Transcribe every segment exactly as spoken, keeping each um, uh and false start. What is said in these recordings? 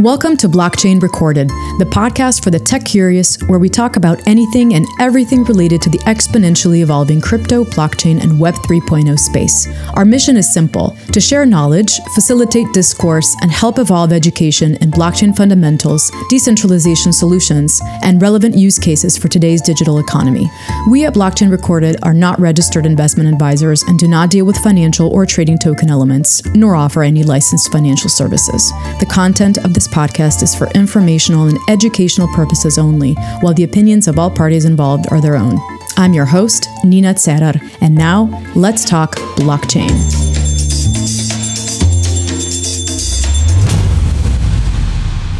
Welcome to Blockchain Recorded, the podcast for the tech curious, where we talk about anything and everything related to the exponentially evolving crypto, blockchain, and Web three point oh space. Our mission is simple: to share knowledge, facilitate discourse, and help evolve education in blockchain fundamentals, decentralization solutions, and relevant use cases for today's digital economy. We at Blockchain Recorded are not registered investment advisors and do not deal with financial or trading token elements, nor offer any licensed financial services. The content of this podcast is for informational and educational purposes only, while the opinions of all parties involved are their own. I'm your host, Nina Czar, and now let's talk blockchain.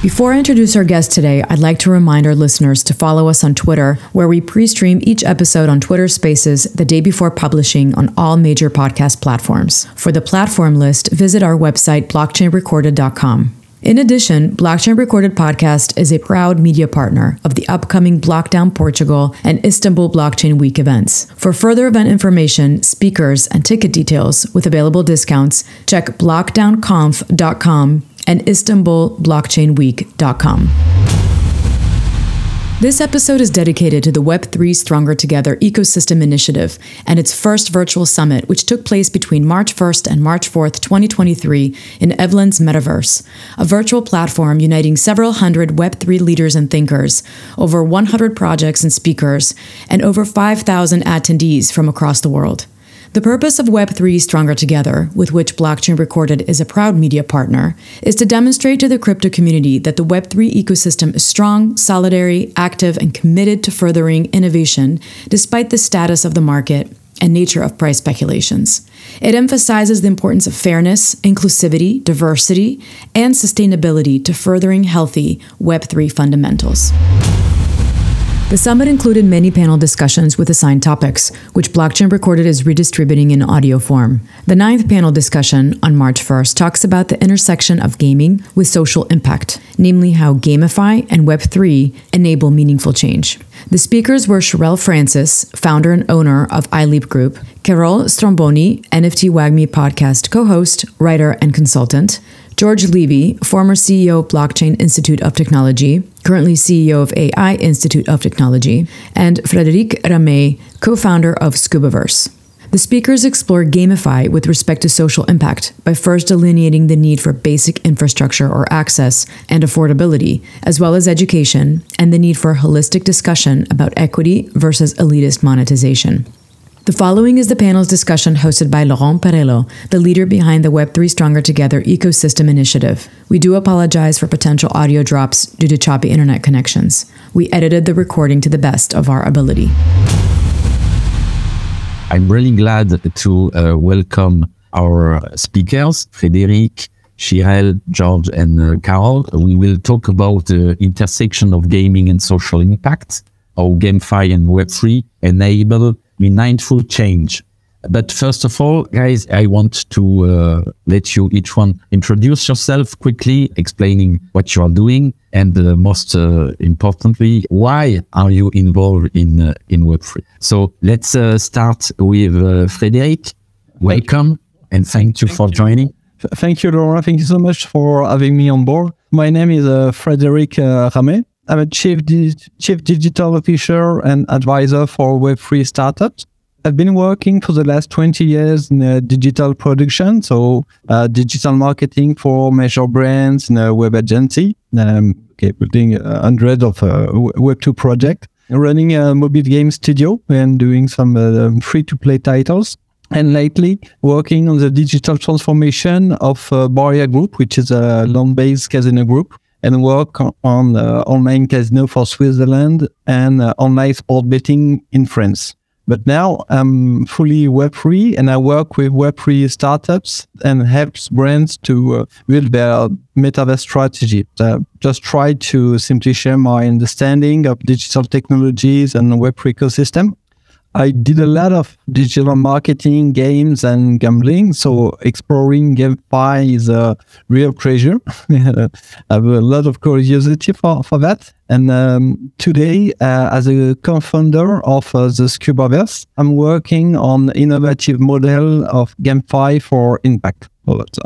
Before I introduce our guest today, I'd like to remind our listeners to follow us on Twitter, where we pre-stream each episode on Twitter Spaces the day before publishing on all major podcast platforms. For the platform list, visit our website, blockchain recorded dot com. In addition, Blockchain Recorded Podcast is a proud media partner of the upcoming Blockdown Portugal and Istanbul Blockchain Week events. For further event information, speakers, and ticket details with available discounts, check blockdown conf dot com and Istanbul Blockchain Week dot com. This episode is dedicated to the Web three Stronger Together Ecosystem Initiative and its first virtual summit, which took place between March first and March fourth, twenty twenty-three in Evveland's Metaverse, a virtual platform uniting several hundred Web three leaders and thinkers, over one hundred projects and speakers, and over five thousand attendees from across the world. The purpose of Web three Stronger Together, with which Blockchain Recorded is a proud media partner, is to demonstrate to the crypto community that the Web three ecosystem is strong, solidary, active, and committed to furthering innovation despite the status of the market and nature of price speculations. It emphasizes the importance of fairness, inclusivity, diversity, and sustainability to furthering healthy Web three fundamentals. The summit included many panel discussions with assigned topics, which Blockchain Recorded is redistributing in audio form. The ninth panel discussion on March first talks about the intersection of gaming with social impact, namely how GameFi and Web three enable meaningful change. The speakers were Shirelle Francis, founder and owner of iLeap Group, Carole Stromboni, N F T Wagmi podcast co-host, writer, and consultant, George Levy, former C E O of Blockchain Institute of Technology, currently C E O of A I Institute of Technology, and Frédéric Ramet, co-founder of Scubaverse. The speakers explore gamify with respect to social impact by first delineating the need for basic infrastructure or access and affordability, as well as education, and the need for holistic discussion about equity versus elitist monetization. The following is the panel's discussion hosted by Laurent Perello, the leader behind the Web three Stronger Together Ecosystem Initiative. We do apologize for potential audio drops due to choppy internet connections. We edited the recording to the best of our ability. I'm really glad to uh, welcome our speakers, Frédéric, Shirelle, George, and uh, Carole. We will talk about the intersection of gaming and social impact, how GameFi and Web three enable mindful change. But first of all, guys, I want to uh, let you each one introduce yourself quickly, explaining what you are doing, and uh, most uh, importantly, why are you involved in uh, in Web three. So let's uh, start with uh, Frédéric. Welcome, and thank you for joining. Thank you, Laurent. Thank you so much for having me on board. My name is uh, Frédéric uh, Ramet. I'm a chief, di- chief digital officer and advisor for Web three startups. I've been working for the last twenty years in uh, digital production, so uh, digital marketing for major brands in a web agency, um, okay, building uh, hundreds of uh, Web two projects, running a mobile game studio and doing some uh, free-to-play titles. And lately, working on the digital transformation of uh, Barrier Group, which is a land-based casino group, and work on uh, online casino for Switzerland and uh, online sport betting in France. But now I'm fully Web three, and I work with Web three startups and helps brands to uh, build their metaverse strategy. Uh, just try to simply share my understanding of digital technologies and Web three ecosystem. I did a lot of digital marketing, games, and gambling. So exploring GameFi is a real treasure. I have a lot of curiosity for, for that. And um, today, uh, as a co-founder of uh, the Scubaverse, I'm working on innovative model of GameFi for impact. All that.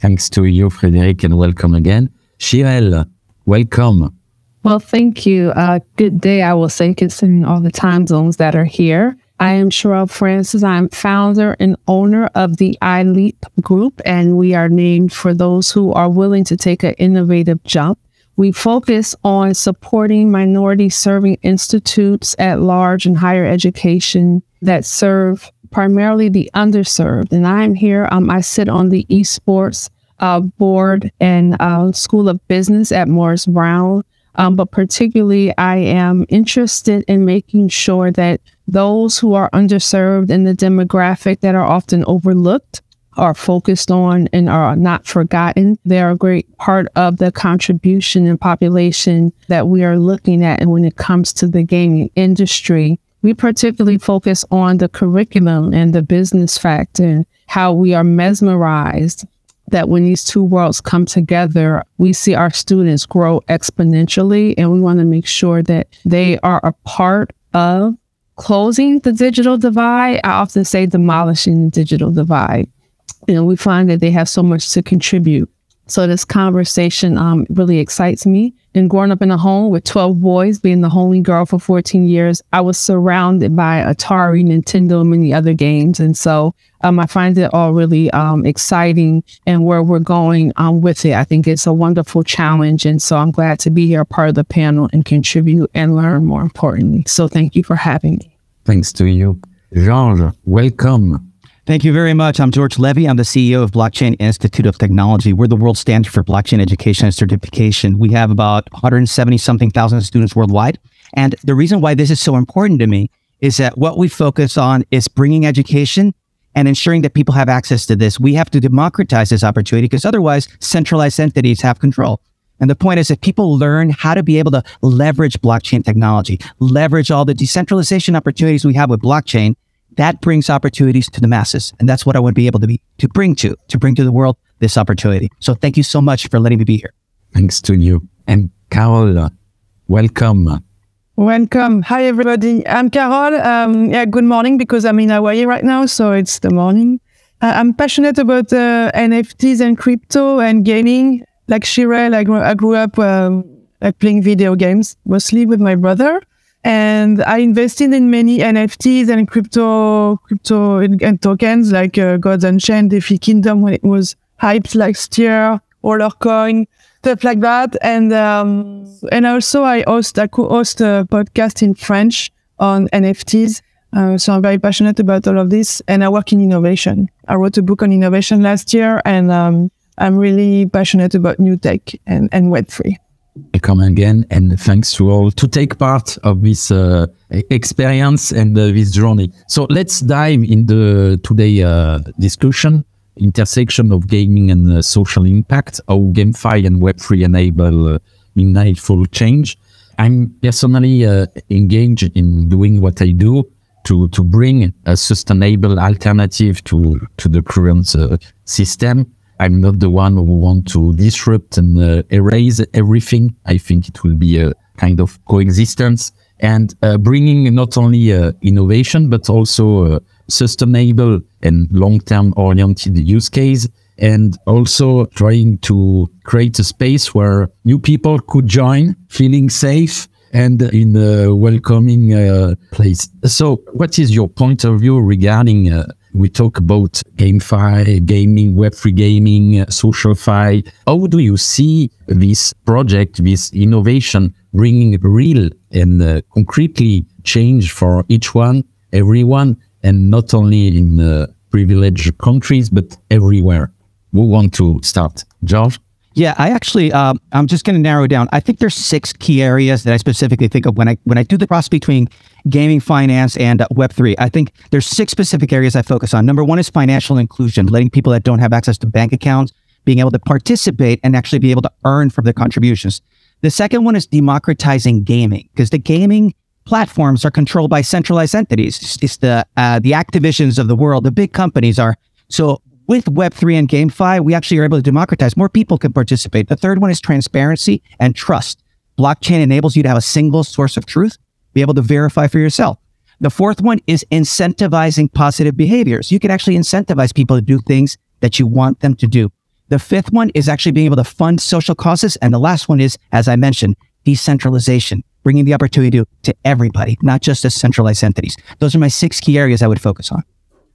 Thanks to you, Frédéric, and welcome again. Shirelle, welcome. Well, thank you. Uh, good day, I will say, considering all the time zones that are here. I am Shirelle Francis. I'm founder and owner of the iLeap Group, and we are named for those who are willing to take an innovative jump. We focus on supporting minority-serving institutes at large and higher education that serve primarily the underserved. And I'm here. Um, I sit on the esports uh, board and uh, School of Business at Morris Brown. Um, but particularly, I am interested in making sure that those who are underserved in the demographic that are often overlooked are focused on and are not forgotten. They are a great part of the contribution and population that we are looking at. And when it comes to the gaming industry, we particularly focus on the curriculum and the business factor and how we are mesmerized that when these two worlds come together, we see our students grow exponentially, and we want to make sure that they are a part of closing the digital divide. I often say demolishing the digital divide. You know, we find that they have so much to contribute. So this conversation um, really excites me. And growing up in a home with twelve boys, being the only girl for fourteen years, I was surrounded by Atari, Nintendo, and many other games. And so um, I find it all really um, exciting, and where we're going um, with it, I think it's a wonderful challenge. And so I'm glad to be here, part of the panel, and contribute and learn, more importantly. So thank you for having me. Thanks to you. George, welcome. Thank you very much. I'm George Levy. I'm the C E O of Blockchain Institute of Technology. We're the world standard for blockchain education and certification. We have about one hundred seventy something thousand students worldwide. And the reason why this is so important to me is that what we focus on is bringing education and ensuring that people have access to this. We have to democratize this opportunity, because otherwise centralized entities have control. And the point is that people learn how to be able to leverage blockchain technology, leverage all the decentralization opportunities we have with blockchain. That brings opportunities to the masses. And that's what I would be able to be, to bring to, to bring to the world this opportunity. So thank you so much for letting me be here. Thanks to you. And Carole, welcome. Welcome. Hi, everybody. I'm Carole. Um, yeah, good morning, because I'm in Hawaii right now, so it's the morning. Uh, I'm passionate about uh, N F Ts and crypto and gaming. Like Shirelle, I, gr- I grew up um, like playing video games, mostly with my brother. And I invested in many N F Ts and crypto crypto and, and tokens, like uh, Gods Unchained, DeFi Kingdom when it was hyped last year, Wallercoin, stuff like that. And um, and also I host I co-host a podcast in French on N F Ts. Uh, so I'm very passionate about all of this, and I work in innovation. I wrote a book on innovation last year, and um, I'm really passionate about new tech and, and Web three. Welcome again, and thanks to all to take part of this uh, experience and uh, this journey. So let's dive in the today uh, discussion, intersection of gaming and uh, social impact, how GameFi and Web three enable uh, meaningful change. I'm personally uh, engaged in doing what I do to to bring a sustainable alternative to to the current uh, system. I'm not the one who want to disrupt and uh, erase everything. I think it will be a kind of coexistence, and uh, bringing not only uh, innovation, but also uh, sustainable and long-term oriented use case, and also trying to create a space where new people could join, feeling safe and in a welcoming uh, place. So what is your point of view regarding uh, we talk about GameFi, gaming, Web three gaming, uh, SocialFi. How do you see this project, this innovation, bringing real and uh, concretely change for each one, everyone, and not only in uh, privileged countries, but everywhere? We want to start. George? Yeah, I actually, um, I'm just going to narrow it down. I think there's six key areas that I specifically think of when I when I do the cross between gaming, finance, and uh, Web three. I think there's six specific areas I focus on. Number one is financial inclusion, letting people that don't have access to bank accounts being able to participate and actually be able to earn from their contributions. The second one is democratizing gaming, because the gaming platforms are controlled by centralized entities. It's, it's the uh, the Activisions of the world, the big companies are. So with Web three and GameFi, we actually are able to democratize. More people can participate. The third one is transparency and trust. Blockchain enables you to have a single source of truth, be able to verify for yourself. The fourth one is incentivizing positive behaviors. You can actually incentivize people to do things that you want them to do. The fifth one is actually being able to fund social causes. And the last one is, as I mentioned, decentralization, bringing the opportunity to, to everybody, not just to centralized entities. Those are my six key areas I would focus on.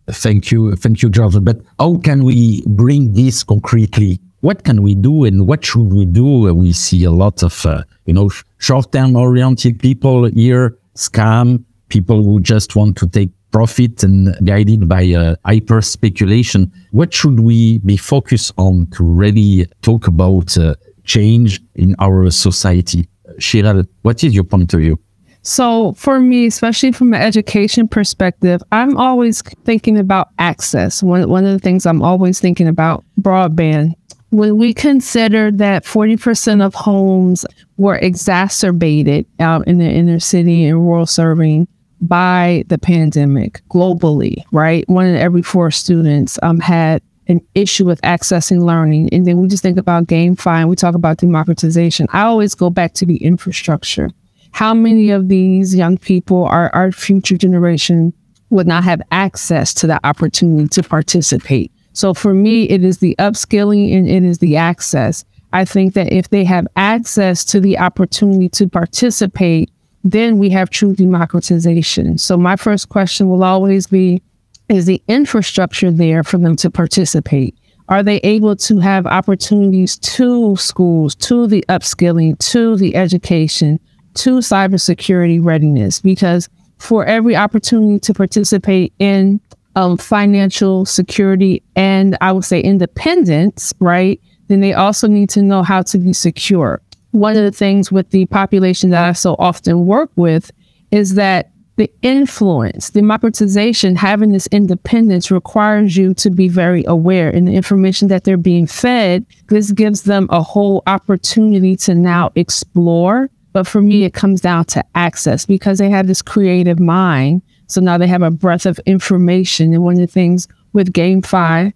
Thank you. Thank you, George. But how can we bring this concretely? What can we do and what should we do? We see a lot of, uh, you know, short-term oriented people here, scam, people who just want to take profit and guided by uh, hyper speculation. What should we be focused on to really talk about uh, change in our society? Shirelle, what is your point of view? So for me, especially from an education perspective, I'm always thinking about access. One, one of the things I'm always thinking about, broadband. When we consider that forty percent of homes were exacerbated out in the inner city and rural serving by the pandemic globally, right? One in every four students um, had an issue with accessing learning. And then we just think about GameFi and we talk about democratization. I always go back to the infrastructure. How many of these young people, our, our future generation, would not have access to the opportunity to participate? So for me, it is the upskilling and it is the access. I think that if they have access to the opportunity to participate, then we have true democratization. So my first question will always be, is the infrastructure there for them to participate? Are they able to have opportunities to schools, to the upskilling, to the education, to cybersecurity readiness? Because for every opportunity to participate in um, financial security and I would say independence, right, then they also need to know how to be secure. One of the things with the population that I so often work with is that the influence, democratization, having this independence requires you to be very aware in the information that they're being fed. This gives them a whole opportunity to now explore. But for me, it comes down to access because they have this creative mind. So now they have a breadth of information. And one of the things with GameFi,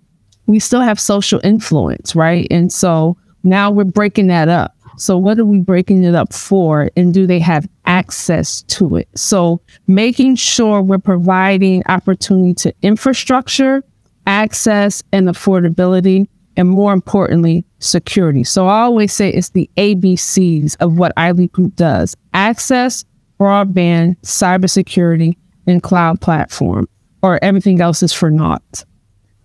we still have social influence, right? And so now we're breaking that up. So what are we breaking it up for and do they have access to it? So making sure we're providing opportunity to infrastructure, access and affordability, and more importantly, security. So I always say it's the A B Cs of what iLeap Group does. Access, broadband, cybersecurity, and cloud platform, or everything else is for naught.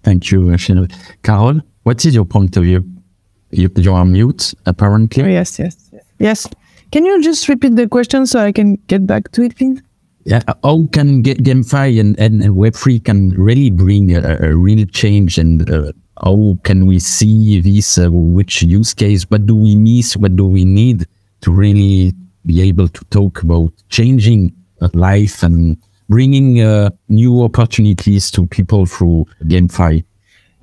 Thank you, Shirelle. Carole, what is your point of view? You, you're on mute, apparently. Oh, yes, yes, yes. Can you just repeat the question so I can get back to it, please? Yeah. How can GameFi and, and, and Web three can really bring a, a real change, and uh, how can we see this? Uh, which use case? What do we miss? What do we need to really be able to talk about changing life and bringing uh, new opportunities to people through GameFi?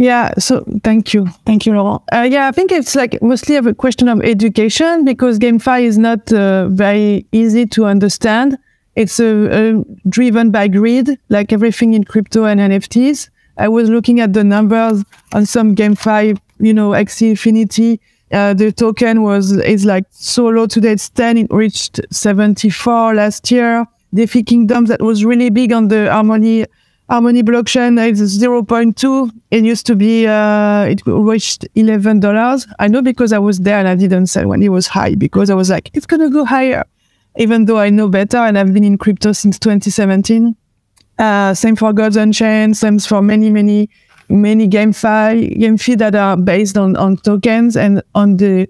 Yeah, so thank you. Thank you, Laurent. Uh, yeah, I think it's like mostly a question of education because GameFi is not uh, very easy to understand. It's uh, uh, driven by greed, like everything in crypto and N F Ts. I was looking at the numbers on some GameFi, you know, Axie Infinity. Uh, the token was is like so low today. It's ten. It reached seventy-four last year. DeFi Kingdom, that was really big on the Harmony. Harmony blockchain is zero point two. It used to be, uh, it reached eleven dollars. I know because I was there and I didn't sell when it was high because I was like, it's going to go higher, even though I know better. And I've been in crypto since twenty seventeen. Uh, same for Gods Unchained, same for many, many, many GameFi, GameFi that are based on, on tokens and on the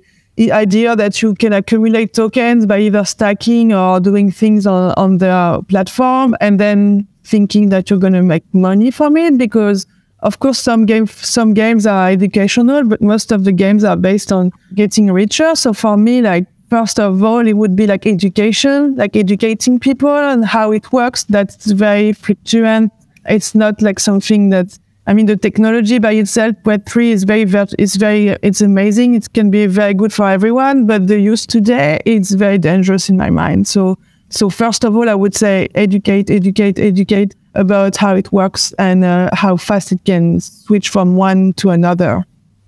idea that you can accumulate tokens by either stacking or doing things on, on the platform and then thinking that you're going to make money from it because, of course, some game, some games are educational, but most of the games are based on getting richer. So for me, like, first of all, it would be like education, like educating people on how it works. That's very fluctuant. It's not like something that, I mean, the technology by itself, Web three is very, it's very, it's amazing. It can be very good for everyone, but the use today, it's very dangerous in my mind. So So first of all, I would say educate, educate, educate about how it works and uh, how fast it can switch from one to another.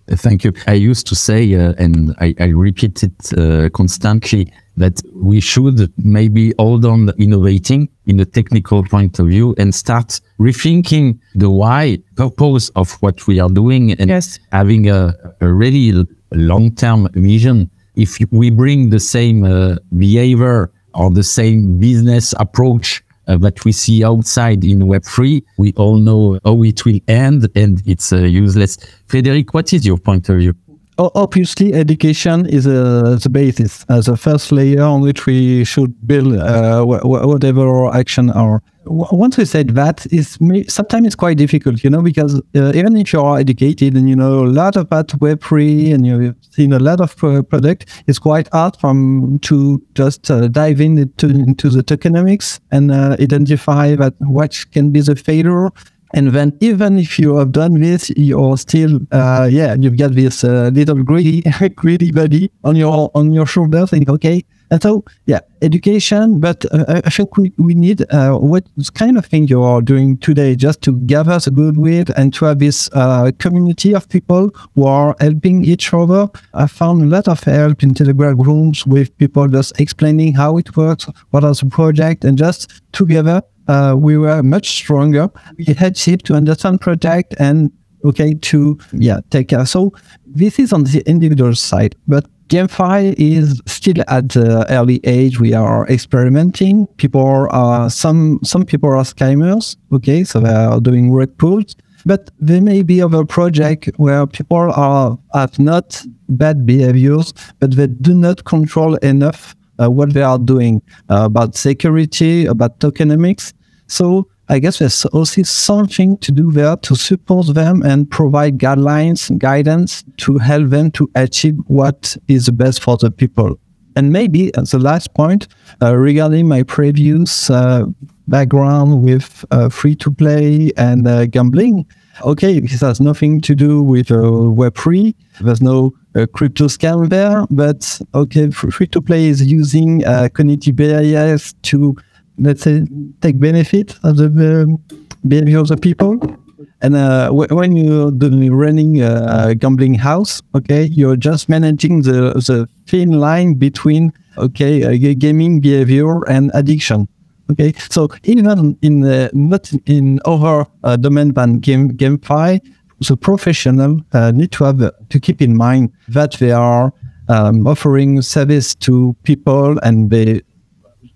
Thank you. I used to say, uh, and I, I repeat it uh, constantly, that we should maybe hold on innovating in a technical point of view and start rethinking the why, purpose of what we are doing, and yes. having a, a really long-term vision. If we bring the same uh, behavior or the same business approach uh, that we see outside in Web three, we all know how it will end, and it's uh, useless. Frédéric, what is your point of view? Obviously, education is uh, the basis, uh, the first layer on which we should build uh, wh- whatever our action are. W- once we said that, it's may- sometimes it's quite difficult, you know, because uh, even if you are educated and you know a lot about Web three and you've seen a lot of uh, product, it's quite hard from to just uh, dive in into, into the tokenomics and uh, identify that what can be the failure. And then even if you have done this, you're still, uh, yeah, you've got this uh, little greedy, greedy buddy on your on your shoulders. And okay, and so yeah, education. But uh, I think we we need uh, what kind of thing you are doing today, just to gather the goodwill and to have this uh, community of people who are helping each other. I found a lot of help in Telegram rooms with people just explaining how it works, what are the project, and just together. Uh, we were much stronger. We had shipped to understand project and okay to yeah take care. So this is on the individual side, but GameFi is still at the early age. We are experimenting. People are some some people are skimmers. Okay, so they are doing work pools. But there may be other projects where people are have not bad behaviors, but they do not control enough. Uh, what they are doing uh, about security, about tokenomics. So I guess there's also something to do there to support them and provide guidelines, guidance to help them to achieve what is best for the people. And maybe as the last point, uh, regarding my previous uh, background with uh, free-to-play and uh, gambling, okay, this has nothing to do with uh, Web three. There's no uh, crypto scam there, but okay, free-to-play is using uh, cognitive bias to, let's say, take benefit of the uh, behavior of the people. And uh, w- when you're running a gambling house, okay, you're just managing the, the thin line between, okay, uh, gaming behavior and addiction. Okay, so even in uh, not in other uh, domain than game GameFi, the professional uh, need to have uh, to keep in mind that they are um, offering service to people and they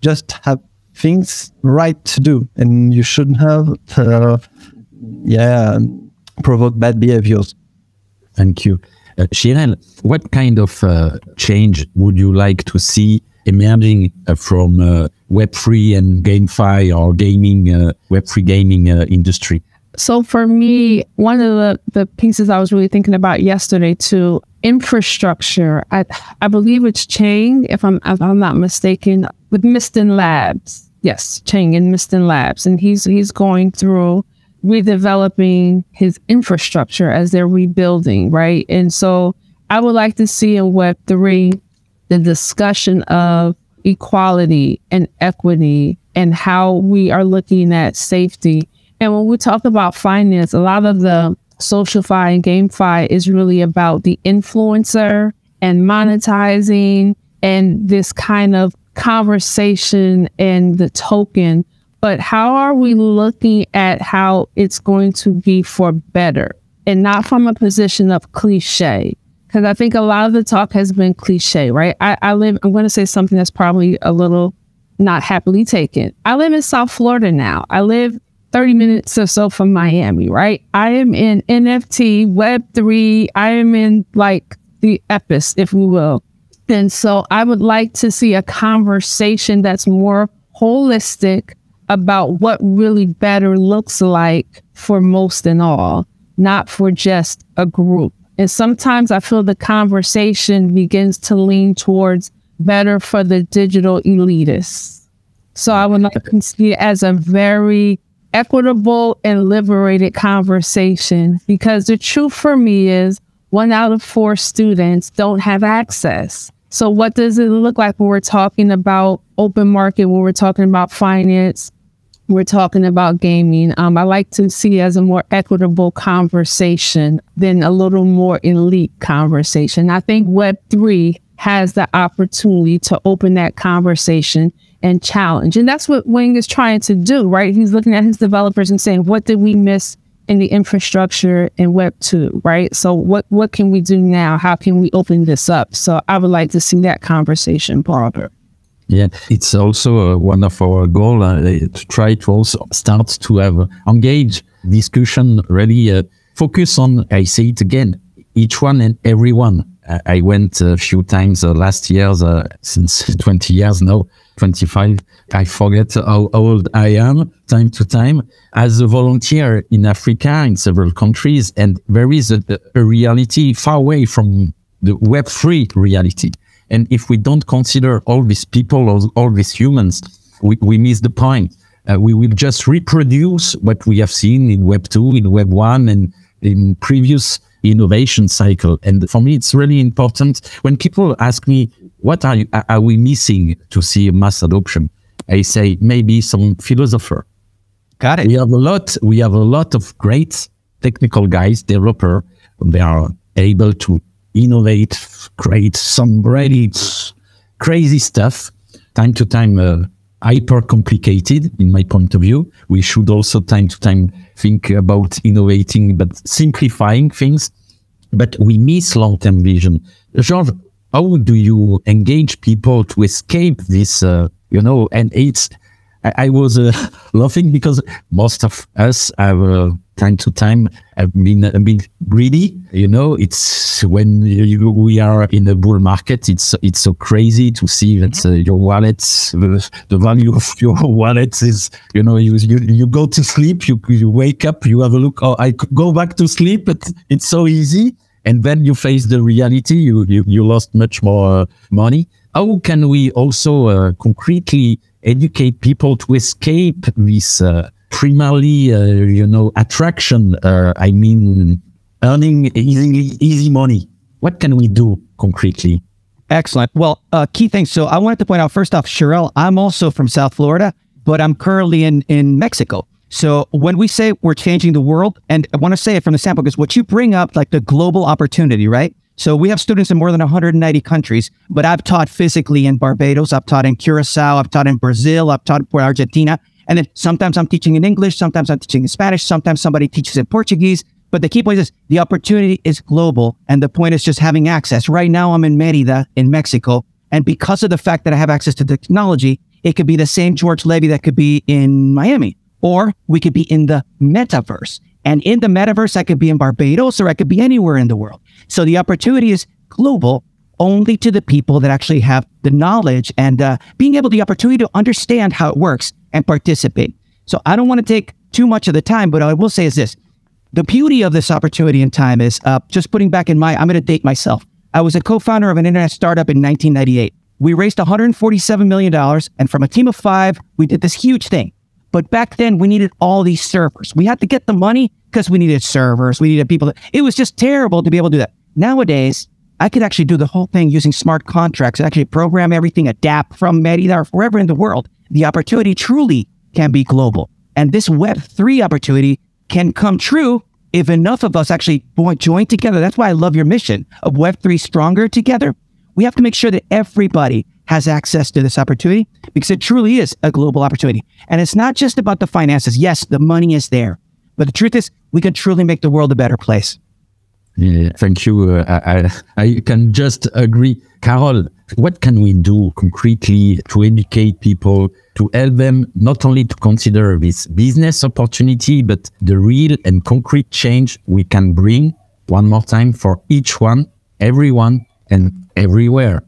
just have things right to do, and you shouldn't have uh, yeah provoke bad behaviors. Thank you, uh, Shirelle. What kind of uh, change would you like to see emerging uh, from uh, Web three and GameFi or gaming, uh, Web three gaming uh, industry? So for me, one of the, the pieces I was really thinking about yesterday too, infrastructure. I I believe it's Chang, if I'm if I'm not mistaken, with Mysten Labs. Yes, Chang and Mysten Labs, and he's he's going through redeveloping his infrastructure as they're rebuilding, right? And so I would like to see in Web three the discussion of equality and equity and how we are looking at safety. And when we talk about finance, a lot of the SocialFi and GameFi is really about the influencer and monetizing and this kind of conversation and the token. But how are we looking at how it's going to be for better and not from a position of cliche? Because I think a lot of the talk has been cliche, right? I, I live, I'm going to say something that's probably a little not happily taken. I live in South Florida now. I live thirty minutes or so from Miami, right? I am in N F T, Web three. I am in like the epis, if we will. And so I would like to see a conversation that's more holistic about what really better looks like for most and all, not for just a group. And sometimes I feel the conversation begins to lean towards better for the digital elitists. So I would like to see it as a very equitable and liberated conversation, because the truth for me is one out of four students don't have access. So what does it look like when we're talking about open market, when we're talking about finance, we're talking about gaming? Um, I like to see it as a more equitable conversation than a little more elite conversation. I think Web three has the opportunity to open that conversation and challenge. And that's what Wing is trying to do, right? He's looking at his developers and saying, what did we miss in the infrastructure in Web two, right? So what, what can we do now? How can we open this up? So I would like to see that conversation broader. Yeah, it's also uh, one of our goals uh, to try to also start to have uh, engage discussion, really uh, focus on, I say it again, each one and everyone. Uh, I went a few times uh, last year, uh, since twenty years now, twenty-five. I forget how old I am time to time as a volunteer in Africa, in several countries. And there is a, a reality far away from the Web three reality. And if we don't consider all these people, all, all these humans, we, we miss the point. Uh, we will just reproduce what we have seen in Web two, in Web one, and in previous innovation cycle. And for me, it's really important. When people ask me, what are, you, are we missing to see mass adoption? I say, maybe some philosopher. Got it. We have a lot, we have a lot of great technical guys, developer. They are able to innovate, create some really crazy stuff, time to time uh, hyper complicated in my point of view. We should also time to time think about innovating, but simplifying things. But we miss long-term vision. George, how do you engage people to escape this, uh, you know, and it's, I, I was uh, laughing because most of us have uh, time to time have been a bit greedy. You know, it's when you, we are in a bull market, it's it's so crazy to see that uh, your wallet, the, the value of your wallet is, you know, you you, you go to sleep, you, you wake up, you have a look, oh, I could go back to sleep, but it's so easy. And then you face the reality, you, you, you lost much more uh, money. How can we also uh, concretely educate people to escape this uh, primarily, uh, you know, attraction, uh, I mean, earning easy, easy money? What can we do concretely? Excellent. Well, uh, key things. So I wanted to point out, first off, Shirelle, I'm also from South Florida, but I'm currently in, in Mexico. So when we say we're changing the world, and I want to say it from the standpoint, because what you bring up, like the global opportunity, right? So we have students in more than one hundred ninety countries, but I've taught physically in Barbados, I've taught in Curacao, I've taught in Brazil, I've taught in Argentina. And then sometimes I'm teaching in English, sometimes I'm teaching in Spanish, sometimes somebody teaches in Portuguese. But the key point is the opportunity is global. And the point is just having access. Right now I'm in Mérida in Mexico. And because of the fact that I have access to technology, it could be the same George Levy that could be in Miami, or we could be in the metaverse. And in the metaverse, I could be in Barbados or I could be anywhere in the world. So the opportunity is global only to the people that actually have the knowledge and uh, being able the opportunity to understand how it works and participate. So I don't want to take too much of the time, but I will say is this. The beauty of this opportunity in time is uh, just putting back in mind, I'm going to date myself. I was a co-founder of an internet startup in nineteen ninety-eight. We raised one hundred forty-seven million dollars. And from a team of five, we did this huge thing. But back then, we needed all these servers. We had to get the money because we needed servers. We needed people. That, it was just terrible to be able to do that. Nowadays, I could actually do the whole thing using smart contracts, actually program everything, adapt from Mérida or wherever in the world. The opportunity truly can be global. And this Web three opportunity can come true if enough of us actually join together. That's why I love your mission of Web three Stronger Together. We have to make sure that everybody has access to this opportunity because it truly is a global opportunity. And it's not just about the finances. Yes, the money is there, but the truth is we can truly make the world a better place. Yeah, thank you. Uh, I, I can just agree. Carole, what can we do concretely to educate people, to help them not only to consider this business opportunity, but the real and concrete change we can bring, one more time, for each one, everyone, and everywhere?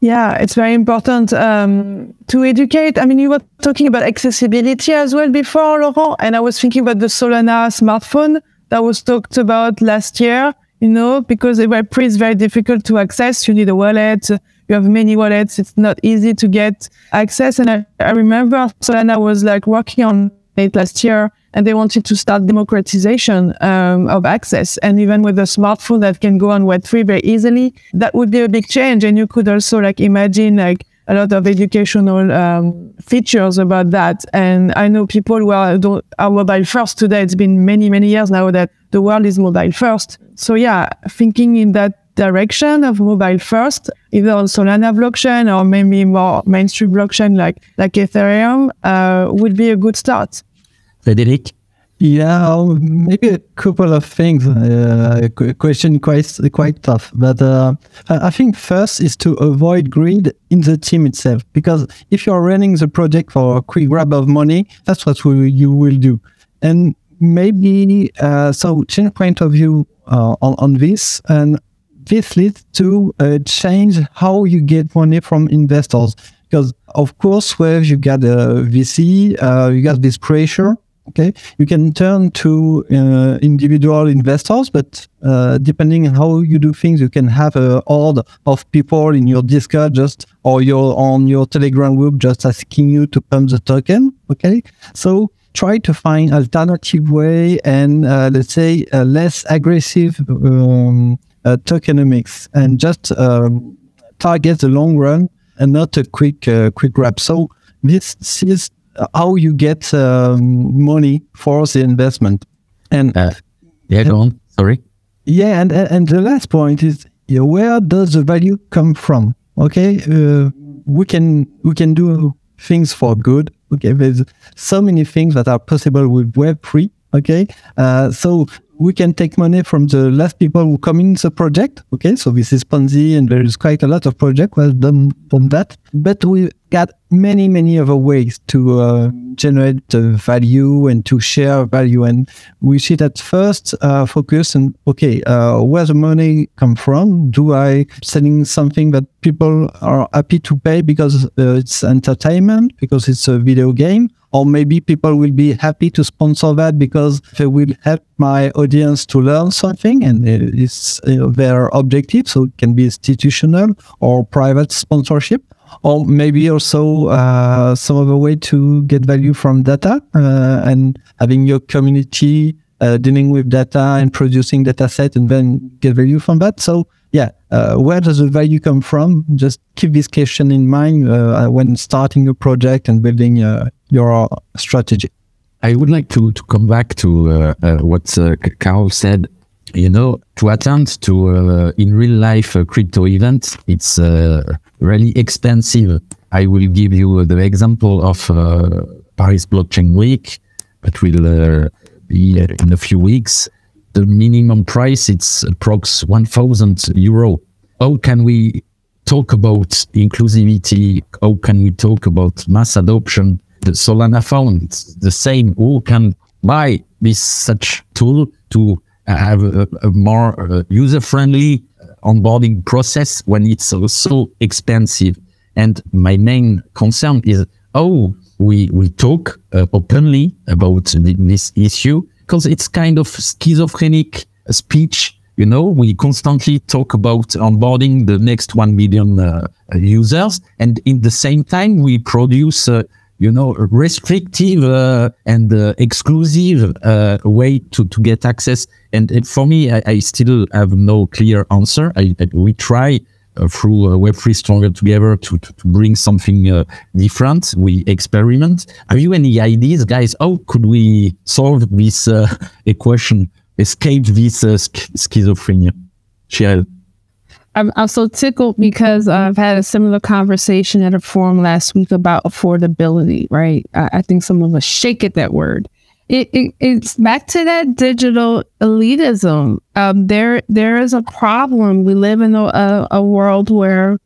Yeah, it's very important um, to educate. I mean, you were talking about accessibility as well before, Laurent, and I was thinking about the Solana smartphone that was talked about last year, you know, because Web three is very difficult to access. You need a wallet, you have many wallets, it's not easy to get access. And I, I remember Solana was like working on it last year, and they wanted to start democratization um, of access. And even with a smartphone that can go on Web three very easily, that would be a big change. And you could also like imagine like a lot of educational um, features about that. And I know people who are, are mobile first today. It's been many, many years now that the world is mobile first. So yeah, thinking in that direction of mobile first, either on Solana blockchain or maybe more mainstream blockchain like, like Ethereum, uh, would be a good start. Frédéric? Yeah, maybe a couple of things. Uh, a question quite quite tough, but uh, I think first is to avoid greed in the team itself, because if you're running the project for a quick grab of money, that's what we, you will do. And maybe uh, so change point of view uh, on, on this, and this leads to uh, change how you get money from investors, because of course, where you got a V C, uh, you got this pressure. Okay, you can turn to uh, individual investors, but uh, depending on how you do things, you can have a horde of people in your Discord just or your on your Telegram group just asking you to pump the token. Okay, so try to find alternative way and uh, let's say a less aggressive um, uh, tokenomics, and just uh, target the long run and not a quick uh, quick grab. So this is how you get um, money for the investment. And uh, yeah, go on. Sorry. Yeah, and, and the last point is, you know, where does the value come from? Okay, uh, we can we can do things for good. Okay, there's so many things that are possible with Web three. Okay, uh, so we can take money from the last people who come in the project. Okay, so this is Ponzi, and there is quite a lot of projects well done from that. But we got many, many other ways to uh, generate uh, value and to share value. And we should at first uh, focus on, okay, uh, where the money come from? Do I selling something that people are happy to pay because uh, it's entertainment, because it's a video game? Or maybe people will be happy to sponsor that because they will help my audience to learn something, and it's their objective. So it can be institutional or private sponsorship, or maybe also uh, some other way to get value from data uh, and having your community uh, dealing with data and producing data set and then get value from that. So yeah, uh, where does the value come from? Just keep this question in mind uh, when starting a project and building a your strategy. I would like to, to come back to uh, uh, what uh, Carole said. You know, to attend to uh, in real life a crypto event, it's uh, really expensive. I will give you the example of uh, Paris Blockchain Week, that will uh, be in a few weeks. The minimum price, it's approx one thousand euro. How can we talk about inclusivity? How can we talk about mass adoption? The Solana Fund, the same. Who can buy this such tool to have a, a more user-friendly onboarding process when it's so expensive? And my main concern is, oh, we we talk uh, openly about this issue, because it's kind of schizophrenic speech. You know, we constantly talk about onboarding the next one million uh, users, and in the same time we produce Uh, you know, restrictive uh, and uh, exclusive uh, way to, to get access. And, and for me, I, I still have no clear answer. I, I, we try uh, through uh, Web three Stronger Together to, to, to bring something uh, different. We experiment. Have you any ideas, guys? How could we solve this uh, equation, escape this uh, sch- schizophrenia? Shirelle? I'm, I'm so tickled because I've had a similar conversation at a forum last week about affordability, right? I, I think some of us shake at that word. It, it, it's back to that digital elitism. Um, there, there is a problem. We live in a, a world where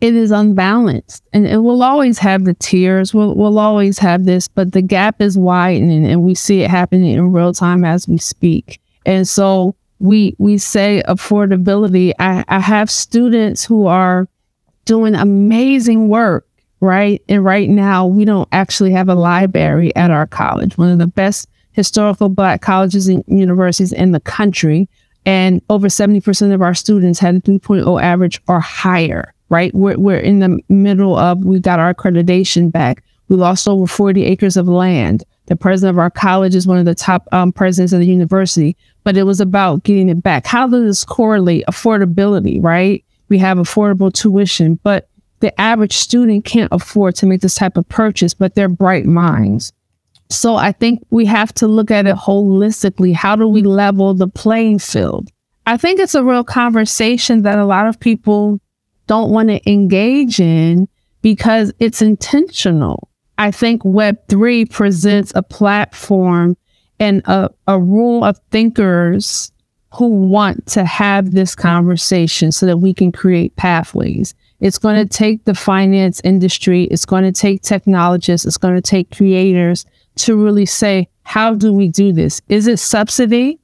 it is unbalanced, and it will always have the tiers. We'll, we'll always have this, but the gap is widening, and we see it happening in real time as we speak. And so We we say affordability. I, I have students who are doing amazing work, right? And right now, we don't actually have a library at our college, one of the best historical Black colleges and universities in the country. And over seventy percent of our students had a three point oh average or higher, right? We're, we're in the middle of, we got our accreditation back. We lost over forty acres of land. The president of our college is one of the top um, presidents of the university, but it was about getting it back. How does this correlate? Affordability, right? We have affordable tuition, but the average student can't afford to make this type of purchase, but they're bright minds. So I think we have to look at it holistically. How do we level the playing field? I think it's a real conversation that a lot of people don't want to engage in because it's intentional. I think Web three presents a platform and a, a room of thinkers who want to have this conversation so that we can create pathways. It's going to take the finance industry, it's going to take technologists, it's going to take creators to really say, how do we do this? Is it subsidy?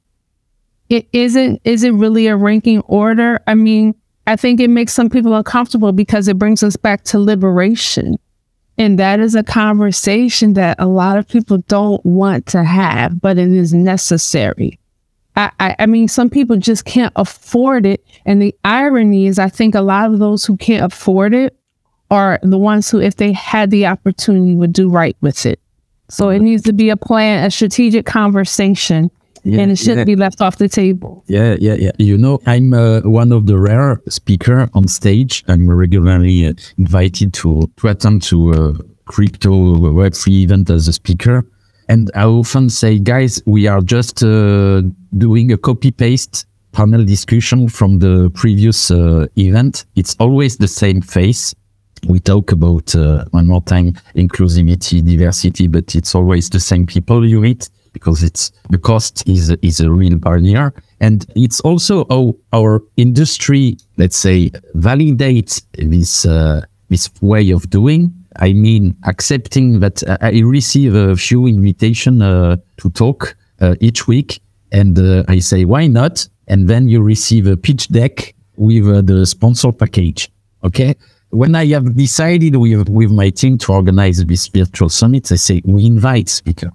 It isn't, is it really a ranking order? I mean, I think it makes some people uncomfortable because it brings us back to liberation. And that is a conversation that a lot of people don't want to have, but it is necessary. I, I, I mean, some people just can't afford it. And the irony is, I think a lot of those who can't afford it are the ones who, if they had the opportunity, would do right with it. So it needs to be a plan, a strategic conversation. Yeah, and it shouldn't yeah. be left off the table. Yeah, yeah, yeah. You know, I'm uh, one of the rare speaker on stage. I'm regularly uh, invited to, to attend to a crypto Web three event as a speaker. And I often say, guys, we are just uh, doing a copy-paste panel discussion from the previous uh, event. It's always the same face. We talk about, uh, one more time, inclusivity, diversity, but it's always the same people you meet. Because it's the cost is is a real barrier, and it's also how our industry, let's say, validates this uh, this way of doing. I mean, accepting that I receive a few invitations uh, to talk uh, each week, and uh, I say why not, and then you receive a pitch deck with uh, the sponsor package. Okay. When I have decided with with my team to organize this virtual summit, I say we invite speaker.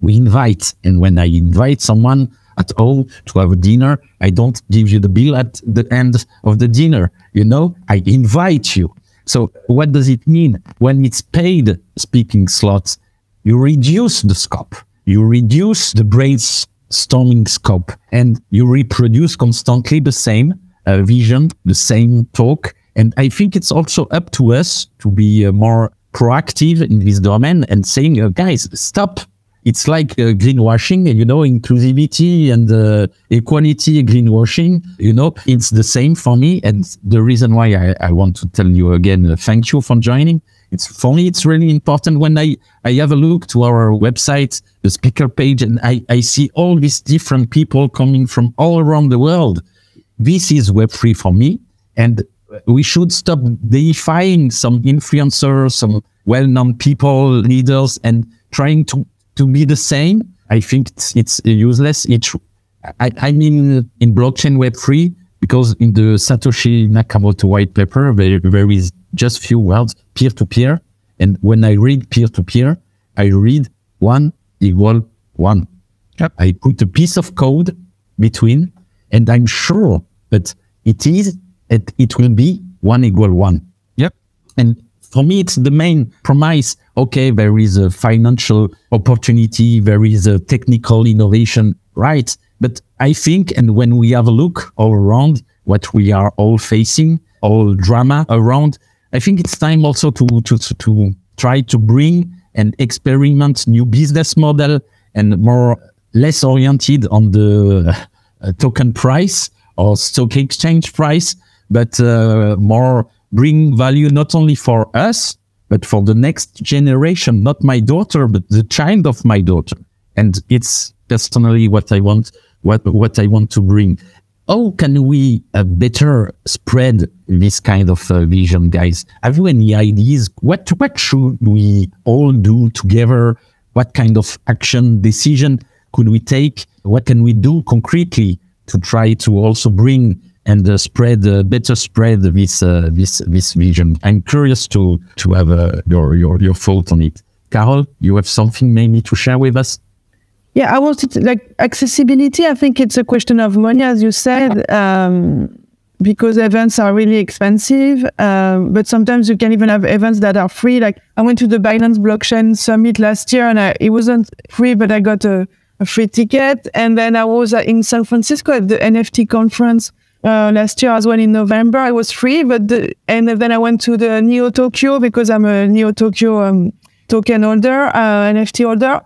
We invite, and when I invite someone at home to have a dinner, I don't give you the bill at the end of the dinner, you know, I invite you. So what does it mean? When it's paid speaking slots, you reduce the scope, you reduce the brainstorming scope, and you reproduce constantly the same uh, vision, the same talk. And I think it's also up to us to be uh, more proactive in this domain and saying, uh, guys, stop. It's like uh, greenwashing, you know, inclusivity and uh, equality, greenwashing, you know, it's the same for me. And the reason why I, I want to tell you again, uh, thank you for joining. It's for me, it's really important when I, I have a look to our website, the speaker page, and I, I see all these different people coming from all around the world. This is Web three for me. And we should stop deifying some influencers, some well-known people, leaders, and trying to To be the same, I think it's, it's useless. It, I, I mean, in blockchain Web three, because in the Satoshi Nakamoto white paper, there, there is just few words, peer-to-peer. And when I read peer-to-peer, I read one equal one. Yep. I put a piece of code between, and I'm sure that it is, it, it will be one equal one. Yep. And for me, it's the main premise. Okay, there is a financial opportunity, there is a technical innovation, right? But I think, and when we have a look all around what we are all facing, all drama around, I think it's time also to to to try to bring and experiment new business model and more less oriented on the uh, token price or stock exchange price, but uh, more bring value not only for us, but for the next generation, not my daughter, but the child of my daughter. And it's personally what I want, what, what I want to bring. How can we uh, better spread this kind of uh, vision, guys? Have you any ideas? What, what should we all do together? What kind of action, decision could we take? What can we do concretely to try to also bring and uh, spread, uh, better spread this uh, this this vision? I'm curious to to have uh, your your your thought on it. Carole, you have something maybe to share with us? Yeah, I wanted to, like accessibility. I think it's a question of money, as you said, um, because events are really expensive. Um, but sometimes you can even have events that are free. Like I went to the Binance Blockchain Summit last year, and I, it wasn't free, but I got a, a free ticket. And then I was uh, in San Francisco at the N F T conference. Uh, last year as well in November, I was free, but the, and then I went to the Neo Tokyo because I'm a Neo Tokyo um, token holder, uh, N F T holder,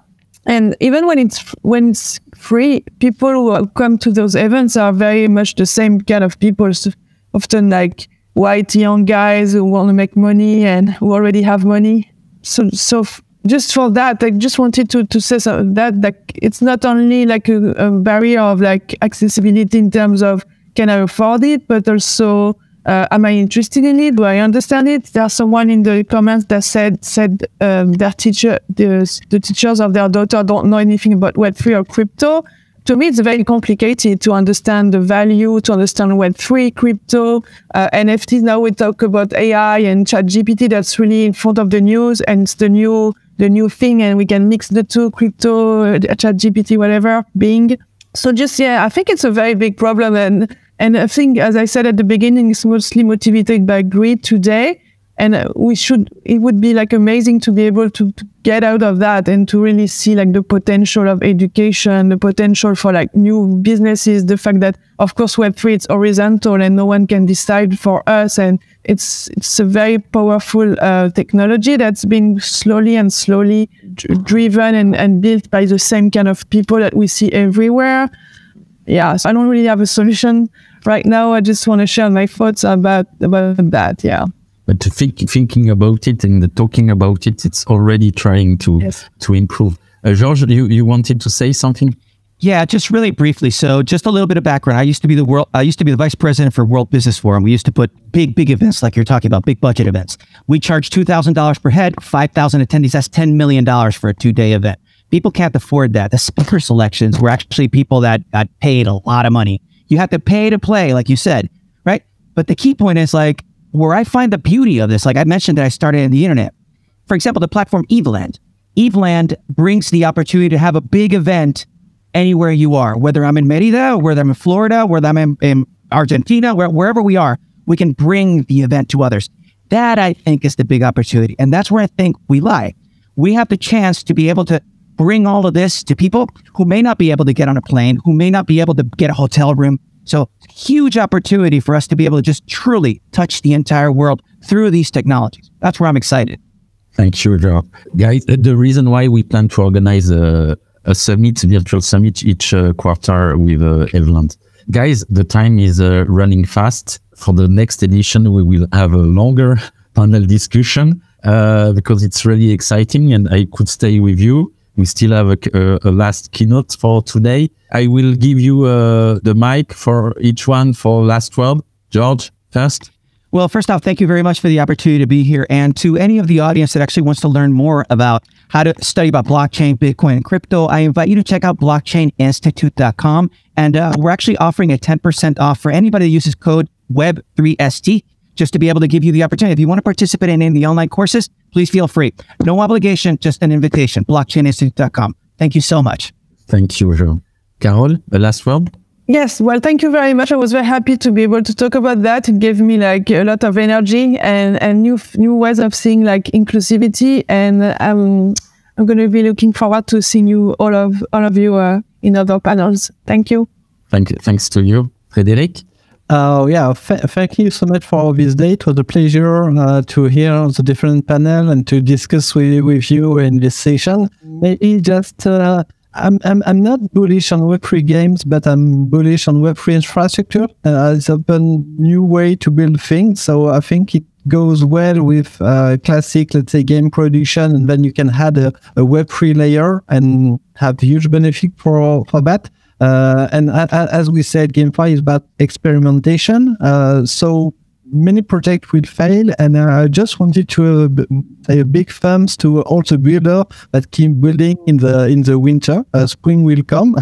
And even when it's when it's free, people who come to those events are very much the same kind of people. So often like white young guys who want to make money and who already have money. So so f- just for that, I just wanted to to say so that like it's not only like a, a barrier of like accessibility in terms of can I afford it, but also uh, am I interested in it? Do I understand it? There's someone in the comments that said said um, their teacher the, the teachers of their daughter don't know anything about Web three or crypto. To me, it's very complicated to understand the value, to understand Web three, crypto, uh, N F Ts. Now we talk about A I and ChatGPT. That's really in front of the news, and it's the new the new thing. And we can mix the two: crypto, ChatGPT, whatever, Bing. So just yeah, I think it's a very big problem, and and I think, as I said at the beginning, it's mostly motivated by greed today. And we should. It would be like amazing to be able to, to get out of that and to really see like the potential of education, the potential for like new businesses. The fact that, of course, Web three it's horizontal and no one can decide for us, and it's it's a very powerful uh, technology that's been slowly and slowly d- driven and, and built by the same kind of people that we see everywhere. Yeah, so I don't really have a solution right now. I just want to share my thoughts about about that. Yeah. But think, thinking about it and talking about it, it's already trying to yes. to improve. Uh, George, you, you wanted to say something? Yeah, just really briefly. So, just a little bit of background. I used to be the world. I used to be the vice president for World Business Forum. We used to put big, big events like you're talking about, big budget events. We charge two thousand dollars per head, five thousand attendees. That's ten million dollars for a two-day event. People can't afford that. The speaker selections were actually people that got paid a lot of money. You have to pay to play, like you said, right? But the key point is like. Where I find the beauty of this, like I mentioned that I started in the internet. For example, the platform Evveland. Evveland brings the opportunity to have a big event anywhere you are, whether I'm in Merida, or whether I'm in Florida, whether I'm in, in Argentina, where, wherever we are, we can bring the event to others. That, I think, is the big opportunity. And that's where I think we lie. We have the chance to be able to bring all of this to people who may not be able to get on a plane, who may not be able to get a hotel room. So huge opportunity for us to be able to just truly touch the entire world through these technologies. That's where I'm excited. Thank you, George. Guys, the reason why we plan to organize a, a summit, virtual summit each uh, quarter with uh, Evland. Guys, the time is uh, running fast. For the next edition, we will have a longer panel discussion uh, because it's really exciting and I could stay with you. We still have a, a, a last keynote for today. I will give you uh, the mic for each one for last word. George, first. Well, first off, thank you very much for the opportunity to be here. And to any of the audience that actually wants to learn more about how to study about blockchain, Bitcoin, and crypto, I invite you to check out blockchain institute dot com. And uh, we're actually offering a ten percent off for anybody that uses code web three S T, just to be able to give you the opportunity. If you want to participate in any of the online courses, please feel free. No obligation, just an invitation. blockchain institute dot com. Thank you so much. Thank you, Jean. Carole, the last word? Yes, well, thank you very much. I was very happy to be able to talk about that. It gave me like a lot of energy and, and new new ways of seeing like inclusivity. And um, I'm going to be looking forward to seeing you all of all of you uh, in other panels. Thank you. Thank you. Thanks to you, Frédéric. Oh uh, yeah, f- thank you so much for this day. It was a pleasure uh, to hear the different panel and to discuss with, with you in this session. Maybe just, uh, I'm, I'm I'm not bullish on Web three games, but I'm bullish on Web three infrastructure. Uh, it's open new way to build things, so I think it goes well with uh, classic, let's say, game production, and then you can add a, a Web three layer and have huge benefit for, for that. Uh, and a, a, as we said, GameFi is about experimentation. Uh, so many projects will fail. And uh, I just wanted to uh, b- say a big thanks to all the builders that keep building in the in the winter. Uh, spring will come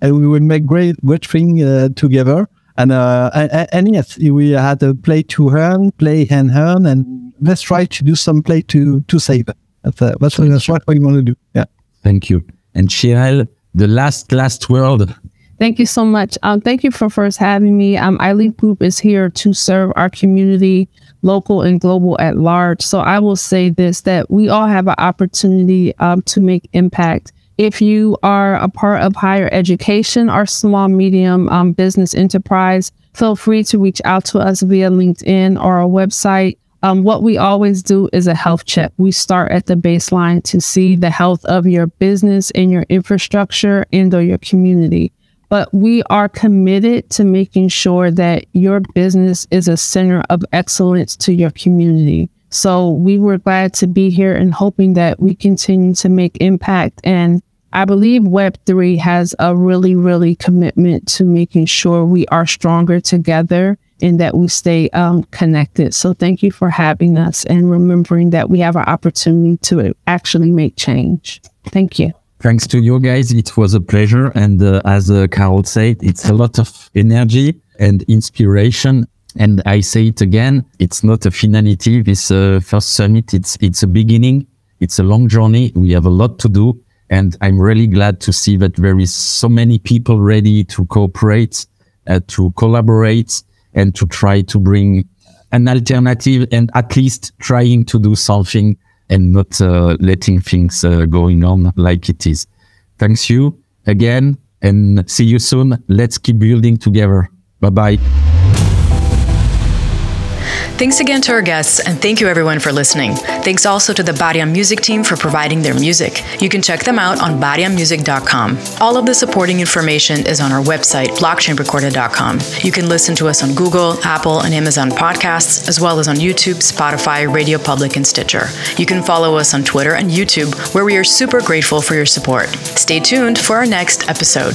and we will make great, great things uh, together. And, uh, and, and yes, we had a play to earn, play and earn. And let's try to do some play to, to save. That's, uh, that's, that's what we want to do. Yeah. Thank you. And Shirelle, the last, last word. Thank you so much. Um, thank you for first having me. Um, iLeap Group is here to serve our community, local and global at large. So I will say this, that we all have an opportunity um, to make impact. If you are a part of higher education or small, medium um, business enterprise, feel free to reach out to us via LinkedIn or our website. Um, what we always do is a health check. We start at the baseline to see the health of your business and your infrastructure and or your community. But we are committed to making sure that your business is a center of excellence to your community. So we were glad to be here and hoping that we continue to make impact. And I believe Web three has a really, really commitment to making sure we are stronger together and that we stay um, connected. So thank you for having us and remembering that we have an opportunity to actually make change. Thank you. Thanks to you guys. It was a pleasure. And uh, as uh, Carole said, it's a lot of energy and inspiration. And I say it again, it's not a finality. This uh, first summit, it's, it's a beginning. It's a long journey. We have a lot to do. And I'm really glad to see that there is so many people ready to cooperate, uh, to collaborate, and to try to bring an alternative and at least trying to do something and not uh, letting things uh, going on like it is. Thanks you again and see you soon. Let's keep building together. Bye-bye. Thanks again to our guests, and thank you everyone for listening. Thanks also to the Bariam Music team for providing their music. You can check them out on bariam music dot com. All of the supporting information is on our website, blockchain recorded dot com. You can listen to us on Google, Apple, and Amazon podcasts, as well as on YouTube, Spotify, Radio Public, and Stitcher. You can follow us on Twitter and YouTube, where we are super grateful for your support. Stay tuned for our next episode.